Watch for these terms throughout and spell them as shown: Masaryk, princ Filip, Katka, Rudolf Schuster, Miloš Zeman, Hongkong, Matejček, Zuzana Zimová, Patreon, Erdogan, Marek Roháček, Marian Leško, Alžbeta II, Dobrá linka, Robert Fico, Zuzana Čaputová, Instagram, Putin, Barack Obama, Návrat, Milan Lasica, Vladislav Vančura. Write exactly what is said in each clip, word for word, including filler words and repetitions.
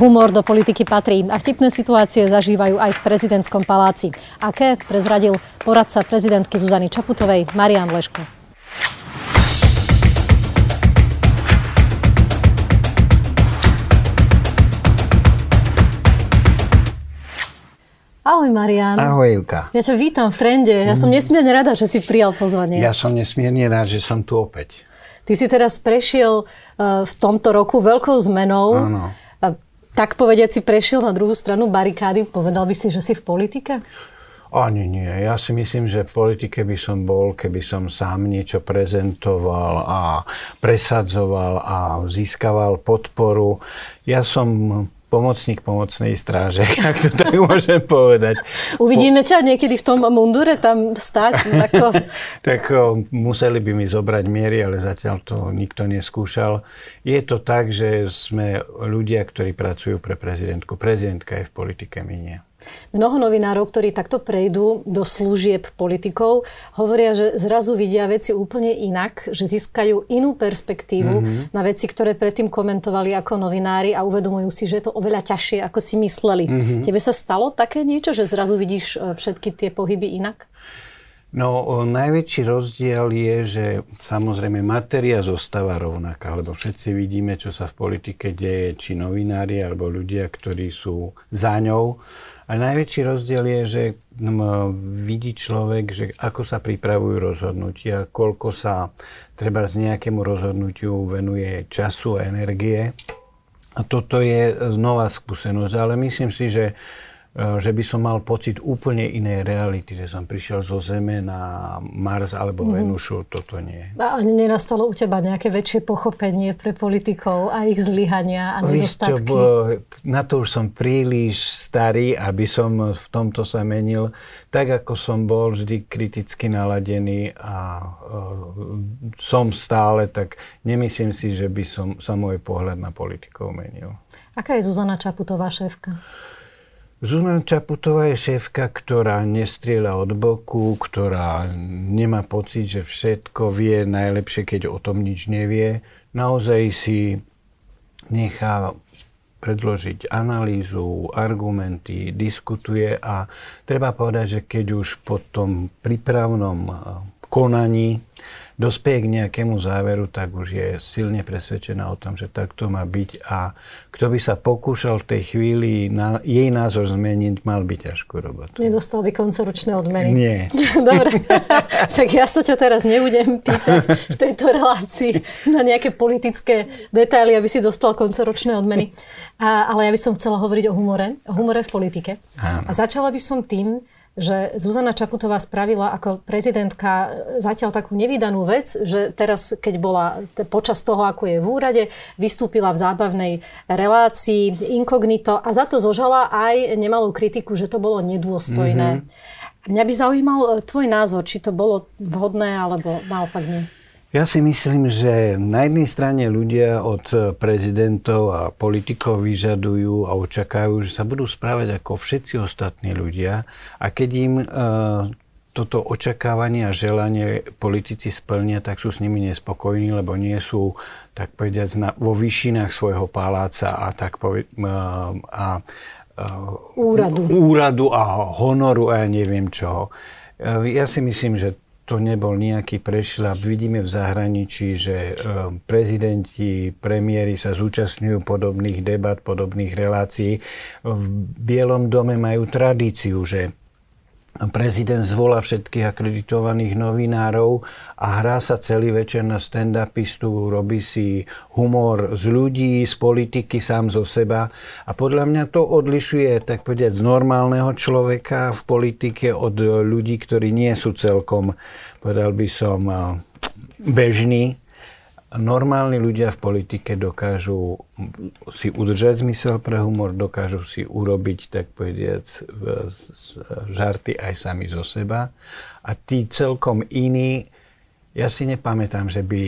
Humor do politiky patrí a vtipné situácie zažívajú aj v prezidentskom paláci. Aké prezradil poradca prezidentky Zuzany Čaputovej Marian Leško. Ahoj Marian. Ahoj Juka. Ja ťa vítam v trende. Ja som nesmierne rada, že si prijal pozvanie. Ja som nesmierne rád, že som tu opäť. Ty si teraz prešiel v tomto roku veľkou zmenou. Áno. Tak povediať si prešiel na druhú stranu barikády, povedal by si, že si v politike? Ani nie. Ja si myslím, že v politike by som bol, keby som sám niečo prezentoval a presadzoval a získaval podporu. Ja som pomocník pomocnej stráže, ak to tak môžem povedať. Uvidíme ťa niekedy v tom mundure tam stáť? Ako... tak museli by mi zobrať miery, ale zatiaľ to nikto neskúšal. Je to tak, že sme ľudia, ktorí pracujú pre prezidentku. Prezidentka je v politike, my nie. Mnoho novinárov, ktorí takto prejdú do služieb politikov, hovoria, že zrazu vidia veci úplne inak, že získajú inú perspektívu mm-hmm. na veci, ktoré predtým komentovali ako novinári a uvedomujú si, že je to oveľa ťažšie, ako si mysleli. Mm-hmm. Tebe sa stalo také niečo, že zrazu vidíš všetky tie pohyby inak? No, o, najväčší rozdiel je, že samozrejme matéria zostáva rovnaká, lebo všetci vidíme, čo sa v politike deje, či novinári, alebo ľudia, ktorí sú za ňou. A najväčší rozdiel je, že vidí človek, že ako sa pripravujú rozhodnutia, koľko sa treba z nejakému rozhodnutiu venuje času a energie. A toto je nová skúsenosť, ale myslím si, že, že by som mal pocit úplne inej reality, že som prišiel zo Zeme na Mars alebo mm-hmm. Venušu, toto nie. A nenastalo u teba nejaké väčšie pochopenie pre politikov a ich zlyhania a nedostatky? Na to už som príliš starý, aby som v tomto sa menil, tak ako som bol vždy kriticky naladený a e, som stále, tak nemyslím si, že by som sa môj pohľad na politikov menil. Aká je Zuzana Čaputová šéfka? Zuzana Čaputová je šéfka, ktorá nestrieľa od boku, ktorá nemá pocit, že všetko vie najlepšie, keď o tom nič nevie. Naozaj si nechá predložiť analýzu, argumenty, diskutuje a treba povedať, že keď už po tom prípravnom konaní dospeje k nejakému záveru, tak už je silne presvedčená o tom, že takto má byť a kto by sa pokúšal v tej chvíli na, jej názor zmeniť, mal by ťažkú robotu. Nedostal by koncoročné odmeny. Nie. Dobre, tak ja sa ťa teraz nebudem pýtať v tejto relácii na nejaké politické detaily, aby si dostal koncoročné odmeny. A, ale ja by som chcela hovoriť o humore, o humore v politike. Áno. A začala by som tým, že Zuzana Čaputová spravila ako prezidentka zatiaľ takú nevydanú vec, že teraz, keď bola počas toho, ako je v úrade, vystúpila v zábavnej relácii inkognito a za to zožala aj nemalú kritiku, že to bolo nedôstojné. Mm-hmm. Mňa by zaujímal tvoj názor, či to bolo vhodné, alebo naopak nie. Ja si myslím, že na jednej strane ľudia od prezidentov a politikov vyžadujú a očakajú, že sa budú správať ako všetci ostatní ľudia a keď im e, toto očakávanie a želanie politici splnia, tak sú s nimi nespokojní, lebo nie sú, tak povediac, na, vo výšinách svojho paláca a tak poved, e, a, e, úradu. úradu a honoru a ja neviem čoho. E, ja si myslím, že to nebol nejaký prešľap. Vidíme v zahraničí, že prezidenti, premiéri sa zúčastňujú podobných debat, podobných relácií. V Bielom dome majú tradíciu, že prezident zvolá všetkých akreditovaných novinárov a hrá sa celý večer na stand-upistu, robí si humor z ľudí, z politiky, sám zo seba. A podľa mňa to odlišuje, tak povedať, z normálneho človeka v politike od ľudí, ktorí nie sú celkom, povedal by som, bežní. Normálni ľudia v politike dokážu si udržať zmysel pre humor, dokážu si urobiť, tak povediac, žarty aj sami zo seba. A tí celkom iní, ja si nepamätám, že by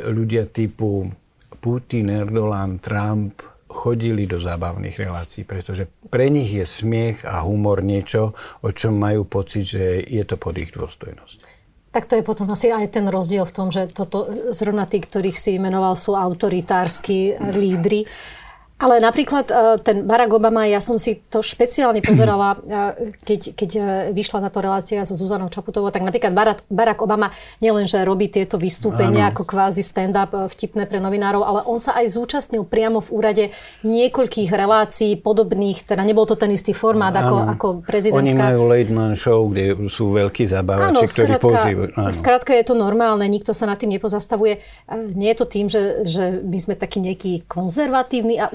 ľudia typu Putin, Erdogan, Trump chodili do zábavných relácií, pretože pre nich je smiech a humor niečo, o čom majú pocit, že je to pod ich dôstojnosť. Tak to je potom asi aj ten rozdiel v tom, že toto zrovna tí, ktorých si menoval, sú autoritársky lídri. Ale napríklad ten Barack Obama, ja som si to špeciálne pozerala, keď, keď vyšla táto relácia so Zuzanou Čaputovou, tak napríklad Barack Obama nielenže robí tieto vystúpenia ako kvázi stand-up vtipné pre novinárov, ale on sa aj zúčastnil priamo v úrade niekoľkých relácií podobných, teda nebol to ten istý formát ako, ako prezidentka. Oni majú late night show, kde sú veľkí zabávači, ktorí pozývajú. Skrátka je to normálne, nikto sa nad tým nepozastavuje. Nie je to tým, že, že my sme takí nejakí konzervatívni a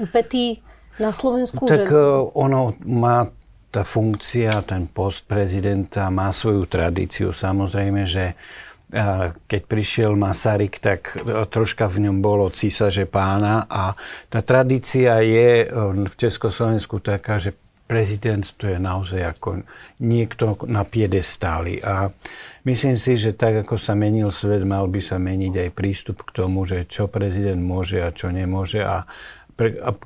na Slovensku? Tak že... ono má tá funkcia, ten post prezidenta má svoju tradíciu. Samozrejme, že keď prišiel Masaryk, tak troška v ňom bolo císaže pána a tá tradícia je v Československu taká, že prezident to je naozaj ako niekto na piedestáli a myslím si, že tak ako sa menil svet, mal by sa meniť aj prístup k tomu, že čo prezident môže a čo nemôže a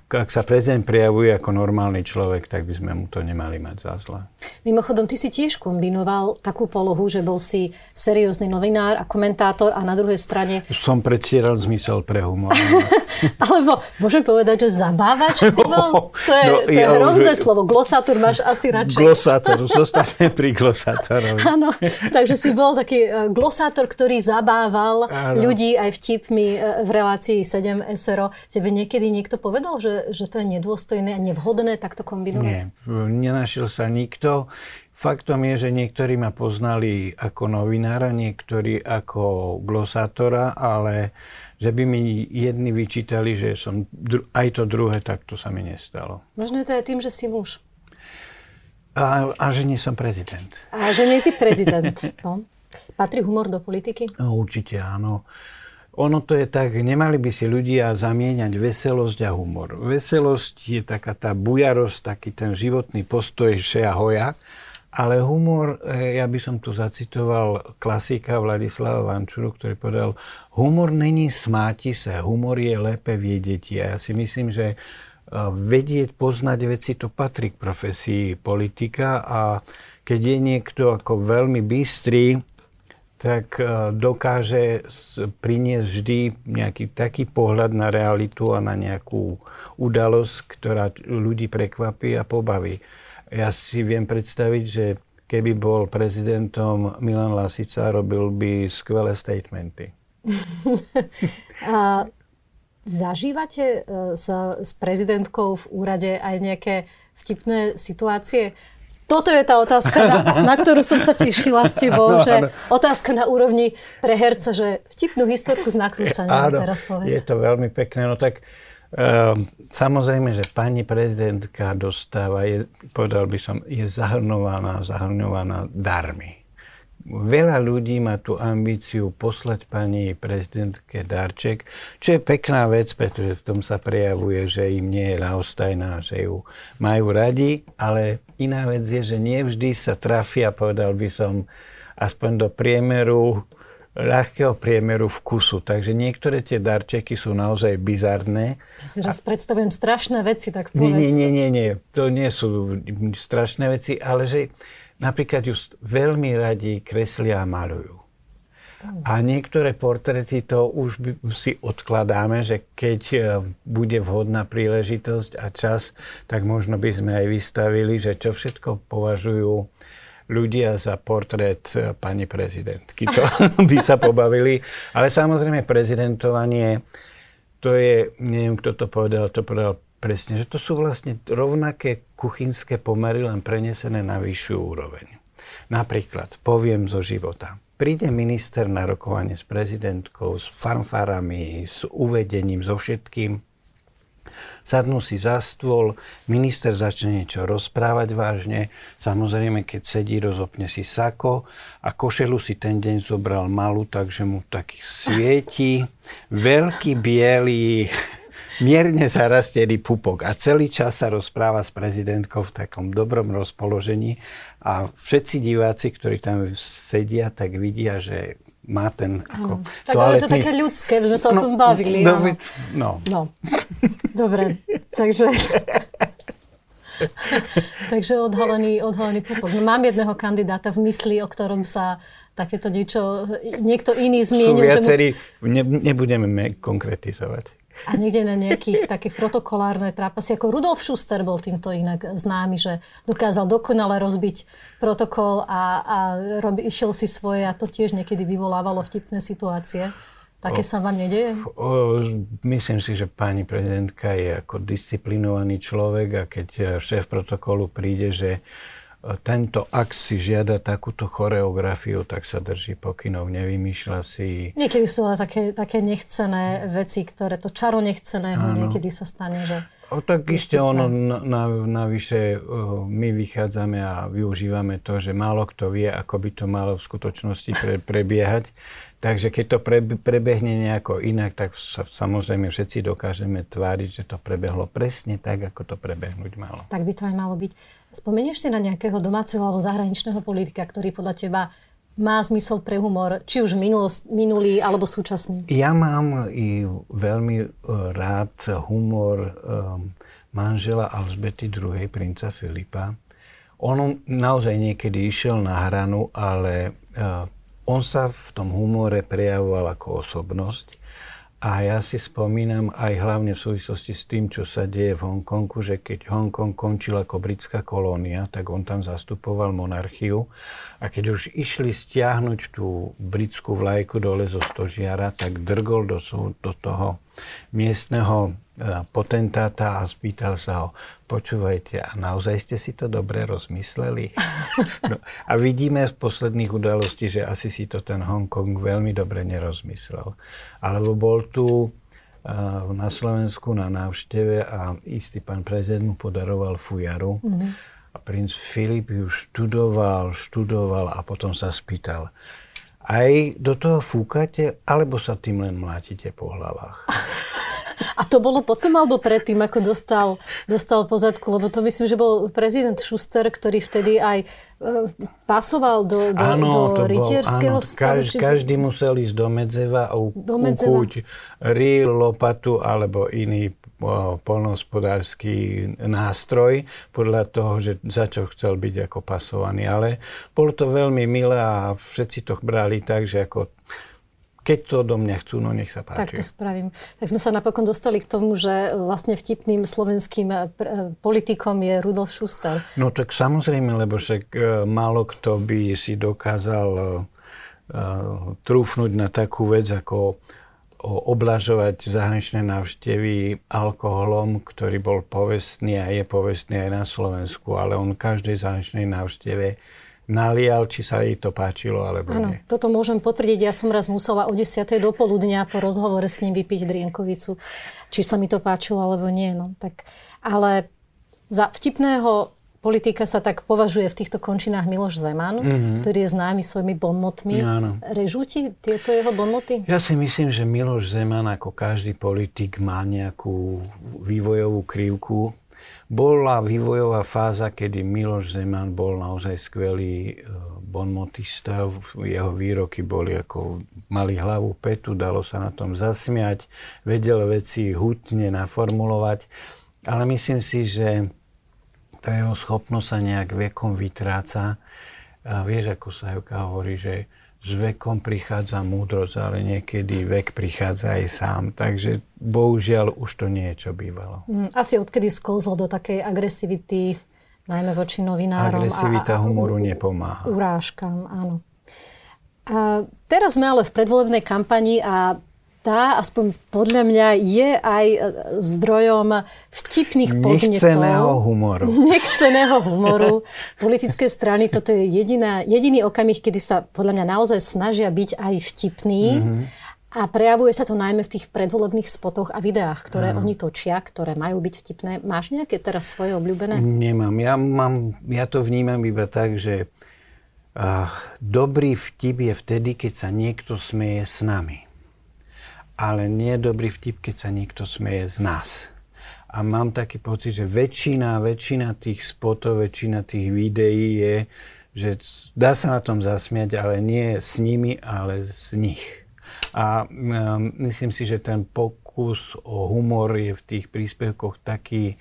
ak sa prezident prejavuje ako normálny človek, tak by sme mu to nemali mať za zlé. Mimochodom, ty si tiež kombinoval takú polohu, že bol si seriózny novinár a komentátor a na druhej strane... Som predstieral zmysel pre humor. Alebo môžem povedať, že zabávač si bol? To je, no, to je ja hrozné už... slovo. Glosátor máš asi radšej. Glosátor, zostaňme pri glosátorovi. Áno, takže si bol taký glosátor, ktorý zabával ano. ľudí aj vtipmi v relácii sedem es er o. Tebe niekedy niekto povedal, že, že to je nedôstojné a nevhodné takto kombinovať? Nie, nenašiel sa nikto. Faktom je, že niektorí ma poznali ako novinára, niektorí ako glosátora, ale že by mi jedni vyčítali, že som dru- aj to druhé, tak to sa mi nestalo. Možno to je tým, že si muž. A, a že nie som prezident. A že nie si prezident. No. Patrí humor do politiky? No, určite áno. Ono to je tak, nemali by si ľudia zamieňať veselosť a humor. Veselosť je taká tá bujarosť, taký ten životný postoj šeja hoja, ale humor, ja by som tu zacitoval klasika Vladislava Vančuru, ktorý povedal, humor není smáti sa, humor je lépe vedieť. A ja si myslím, že vedieť, poznať veci, to patrí k profesii politika a keď je niekto ako veľmi bystrý, tak dokáže priniesť vždy nejaký taký pohľad na realitu a na nejakú udalosť, ktorá ľudí prekvapí a pobaví. Ja si viem predstaviť, že keby bol prezidentom Milan Lasica, robil by skvelé statementy. A zažívate sa s prezidentkou v úrade aj nejaké vtipné situácie? Toto je tá otázka, na, na ktorú som sa tešila s tebou, ano, že ano. Otázka na úrovni pre herca, že vtipnú historku z nakrúcania teraz povedz. Je to veľmi pekné, no tak um, samozrejme, že pani prezidentka dostáva, je, povedal by som, je zahrnovaná, zahrnovaná darmi. Veľa ľudí má tú ambíciu poslať pani prezidentke darček, čo je pekná vec, pretože v tom sa prejavuje, že im nie je ľahostajná, že ju majú radi, ale iná vec je, že nie vždy sa trafia, povedal by som, aspoň do priemeru, ľahkého priemeru vkusu. Takže niektoré tie darčeky sú naozaj bizarné. Ja si teraz predstavujem strašné veci, tak povedz. Nie, nie, nie, nie, to nie sú strašné veci, ale že napríklad ju veľmi radi kreslia a maľujú. A niektoré portréty to už si odkladáme, že keď bude vhodná príležitosť a čas, tak možno by sme aj vystavili, že čo všetko považujú ľudia za portrét pani prezidentky. To by sa pobavili. Ale samozrejme prezidentovanie, to je, neviem kto to povedal, to povedal presne, že to sú vlastne rovnaké kuchynské pomery, len prenesené na vyššiu úroveň. Napríklad, poviem zo života, príde minister na rokovanie s prezidentkou, s fanfárami, s uvedením, so všetkým, sadnú si za stôl, minister začne niečo rozprávať vážne, samozrejme, keď sedí, rozopne si sako a košelu si ten deň zobral malú, takže mu taký svieti, veľký bielý... mierne zarastený pupok a celý čas sa rozpráva s prezidentkou v takom dobrom rozpoložení a všetci diváci, ktorí tam sedia, tak vidia, že má ten ako toaletný... Tak ale to je také ľudské, že sme sa no, o tom bavili. No, no. no. no. Dobre, takže... takže odhalený, odhalený pupok. No, mám jedného kandidáta v mysli, o ktorom sa... takéto niečo, niekto iný zmienil. Sú viacerí, mu... ne, nebudeme konkretizovať. A niekde na nejakých takých protokolárne trápasy, ako Rudolf Schuster bol týmto inak známy, že dokázal dokonale rozbiť protokol a, a robi, išiel si svoje a to tiež niekedy vyvolávalo vtipné situácie. Také sa vám nedeje? O, myslím si, že pani prezidentka je ako disciplinovaný človek a keď šéf protokolu príde, že tento akt si žiada takúto choreografiu, tak sa drží pokynov, nevymýšľa si... Niekedy sú ale také, také nechcené veci, ktoré to čaro nechceného áno. Niekedy sa stane, že... O, tak ešte ono navyše my vychádzame a využívame to, že málo kto vie, ako by to malo v skutočnosti pre, prebiehať. Takže keď to pre, prebehne nejako inak, tak sa, samozrejme všetci dokážeme tváriť, že to prebehlo presne tak, ako to prebehnúť malo. Tak by to aj malo byť. Spomenieš si na nejakého domáceho alebo zahraničného politika, ktorý podľa teba má zmysel pre humor, či už minulosť, minulý alebo súčasný? Ja mám i veľmi rád humor um, manžela Alžbety druhej, princa Filipa. On naozaj niekedy išiel na hranu, ale... Uh, On sa v tom humore prejavoval ako osobnosť a ja si spomínam aj hlavne v súvislosti s tým, čo sa deje v Hongkongu, že keď Hongkong končil ako britská kolónia, tak on tam zastupoval monarchiu a keď už išli stiahnuť tú britskú vlajku dole zo stožiara, tak drgol do, do toho miestneho potentáta a spýtal sa ho, počúvajte, a naozaj ste si to dobre rozmysleli? No, a vidíme z posledných udalostí, že asi si to ten Hongkong veľmi dobre nerozmyslel. Alebo bol tu na Slovensku na návšteve a istý pán prezident mu podaroval fujaru. Mm-hmm. A princ Filip ju študoval, študoval a potom sa spýtal, aj do toho fúkate, alebo sa tým len mlátite po hlavách? A to bolo potom alebo predtým, ako dostal, dostal pozadku? Lebo to myslím, že bol prezident Schuster, ktorý vtedy aj e, pasoval do, do, áno, do rytierského stavu. Každý, každý musel ísť do medzeva a u, do medzeva. ukúť rýl, lopatu alebo iný poľnohospodársky nástroj podľa toho, že za čo chcel byť ako pasovaný. Ale bolo to veľmi milé a všetci to brali tak, že ako... Keď to do mňa chcú, no nech sa páči. Tak to spravím. Tak sme sa napokon dostali k tomu, že vlastne vtipným slovenským politikom je Rudolf Schuster. No tak samozrejme, lebo však málo kto by si dokázal uh, trúfnuť na takú vec, ako oblažovať zahraničné návštevy alkoholom, ktorý bol povestný a je povestný aj na Slovensku, ale on každej zahraničnej návšteve nalial, či sa jej to páčilo, alebo ano, nie. Toto môžem potvrdiť. Ja som raz musela o desiatej do poludnia po rozhovore s ním vypiť drienkovicu, či sa mi to páčilo, alebo nie. No, tak. Ale za vtipného politika sa tak považuje v týchto končinách Miloš Zeman, mm-hmm. ktorý je známy svojimi bonmotmi. Ano. Režú ti tieto jeho bonmoty? Ja si myslím, že Miloš Zeman, ako každý politik, má nejakú vývojovú krivku. Bola vývojová fáza, kedy Miloš Zeman bol naozaj skvelý bonmotista. Jeho výroky boli ako, mali hlavu petu, dalo sa na tom zasmiať, vedel veci hutne naformulovať. Ale myslím si, že tá jeho schopnosť sa nejak vekom vytráca. A vieš, ako sa Sajovka hovorí, že s vekom prichádza múdrosť, ale niekedy vek prichádza aj sám. Takže bohužiaľ už to nie je, čo bývalo. Asi odkedy sklzol do takej agresivity, najmä voči novinárom. Agresivita a, a, humoru nepomáha. Urážkam, áno. A teraz sme ale v predvolebnej kampani a tá, aspoň podľa mňa, je aj zdrojom vtipných podnetov. Nechceného humoru. Nechceného humoru. Politické strany, toto je jediná, jediný okamih, kedy sa podľa mňa naozaj snažia byť aj vtipní. Mm-hmm. A prejavuje sa to najmä v tých predvolebných spotoch a videách, ktoré mm. oni točia, ktoré majú byť vtipné. Máš nejaké teraz svoje obľúbené? Nemám. Ja, mám, ja to vnímam iba tak, že uh, dobrý vtip je vtedy, keď sa niekto smeje s nami. Ale nie je dobrý vtip, keď sa niekto smeje z nás. A mám taký pocit, že väčšina, väčšina tých spotov, väčšina tých videí je, že dá sa na tom zasmiať, ale nie s nimi, ale z nich. A um, myslím si, že ten pokus o humor je v tých príspevkoch taký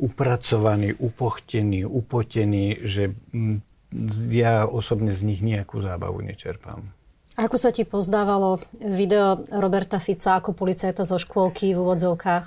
upracovaný, upochtený, upotený, že um, ja osobne z nich nejakú zábavu nečerpám. Ako sa ti pozdávalo video Roberta Fica ako policajta zo škôlky v úvodzovkách,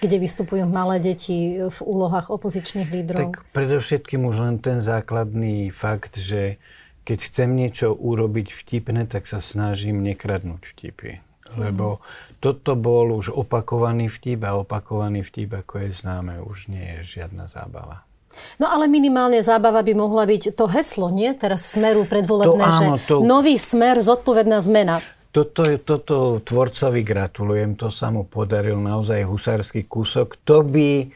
kde vystupujú malé deti v úlohách opozičných lídrov? Tak predovšetkým už len ten základný fakt, že keď chcem niečo urobiť vtipne, tak sa snažím nekradnúť vtipy. Lebo toto bol už opakovaný vtip a opakovaný vtip, ako je známe, už nie je žiadna zábava. No ale minimálne zábava by mohla byť to heslo, nie? Teraz Smeru predvolebné, to, že áno, to... nový Smer, zodpovedná zmena. Toto, toto tvorcovi gratulujem, to sa mu podaril naozaj husársky kúsok. To by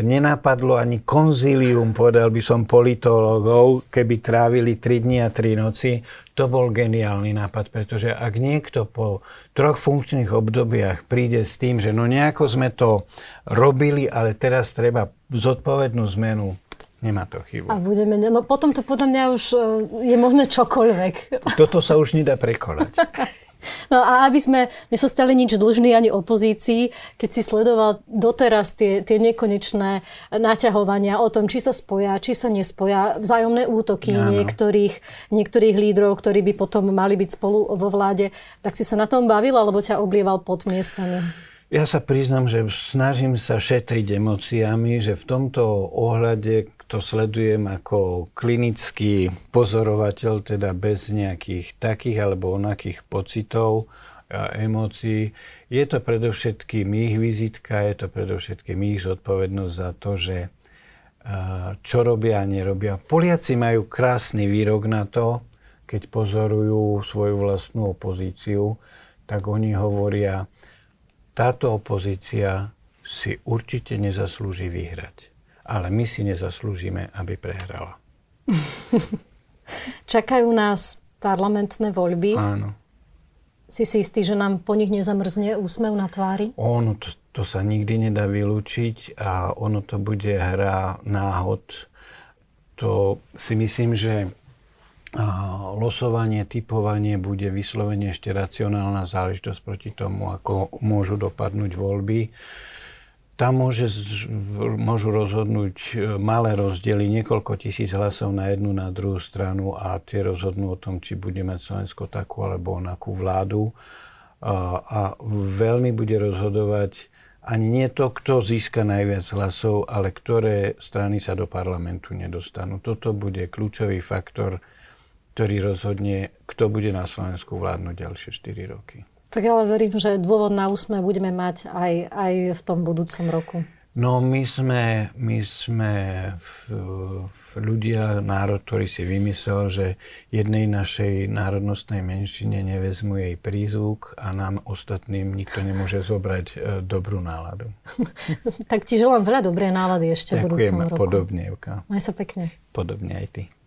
nenapadlo ani konzílium, povedal by som, politológov, keby trávili tri dni a tri noci. To bol geniálny nápad, pretože ak niekto po troch funkčných obdobiach príde s tým, že no nejako sme to robili, ale teraz treba zodpovednú zmenu, nemá to chybu. A budeme, no potom to podľa mňa už je možné čokoľvek. Toto sa už nedá prekonať. No a aby sme nezostali nič dlžní ani opozícii, keď si sledoval doteraz tie, tie nekonečné naťahovania o tom, či sa spoja, či sa nespoja, vzájomné útoky no, no. niektorých, niektorých lídrov, ktorí by potom mali byť spolu vo vláde, tak si sa na tom bavil, alebo ťa oblieval pod miestami? Ja sa priznám, že snažím sa šetriť emóciami, že v tomto ohľade to sledujem ako klinický pozorovateľ, teda bez nejakých takých alebo onakých pocitov a emócií. Je to predovšetkým ich vizitka, je to predovšetkým ich zodpovednosť za to, že čo robia a nerobia. Poliaci majú krásny výrok na to, keď pozorujú svoju vlastnú opozíciu, tak oni hovoria, táto opozícia si určite nezaslúži vyhrať. Ale my si nezaslúžime, aby prehrala. Čakajú nás parlamentné voľby. Áno. Si si istý, že nám po nich nezamrzne úsmev na tvári? Ono, to, to sa nikdy nedá vylúčiť a ono to bude hra náhod. To si myslím, že losovanie, typovanie bude vyslovene ešte racionálna záležitosť proti tomu, ako môžu dopadnúť voľby. Tam môže, môžu rozhodnúť malé rozdiely, niekoľko tisíc hlasov na jednu, na druhú stranu a tie rozhodnú o tom, či bude mať Slovensko takú alebo onakú vládu. A, a veľmi bude rozhodovať ani nie to, kto získa najviac hlasov, ale ktoré strany sa do parlamentu nedostanú. Toto bude kľúčový faktor, ktorý rozhodne, kto bude na Slovensku vládnuť ďalšie štyri roky. Tak ale verím, že dôvod na úsmev budeme mať aj, aj v tom budúcom roku. No my sme, my sme v, v ľudia, národ, ktorý si vymyslel, že jednej našej národnostnej menšine nevezmu jej prízvuk a nám ostatným nikto nemôže zobrať e, dobrú náladu. Tak ti želám veľa dobrej nálady ešte v budúcom roku. Ďakujem, podobne, Evka. Maj sa pekne. Podobne aj ty.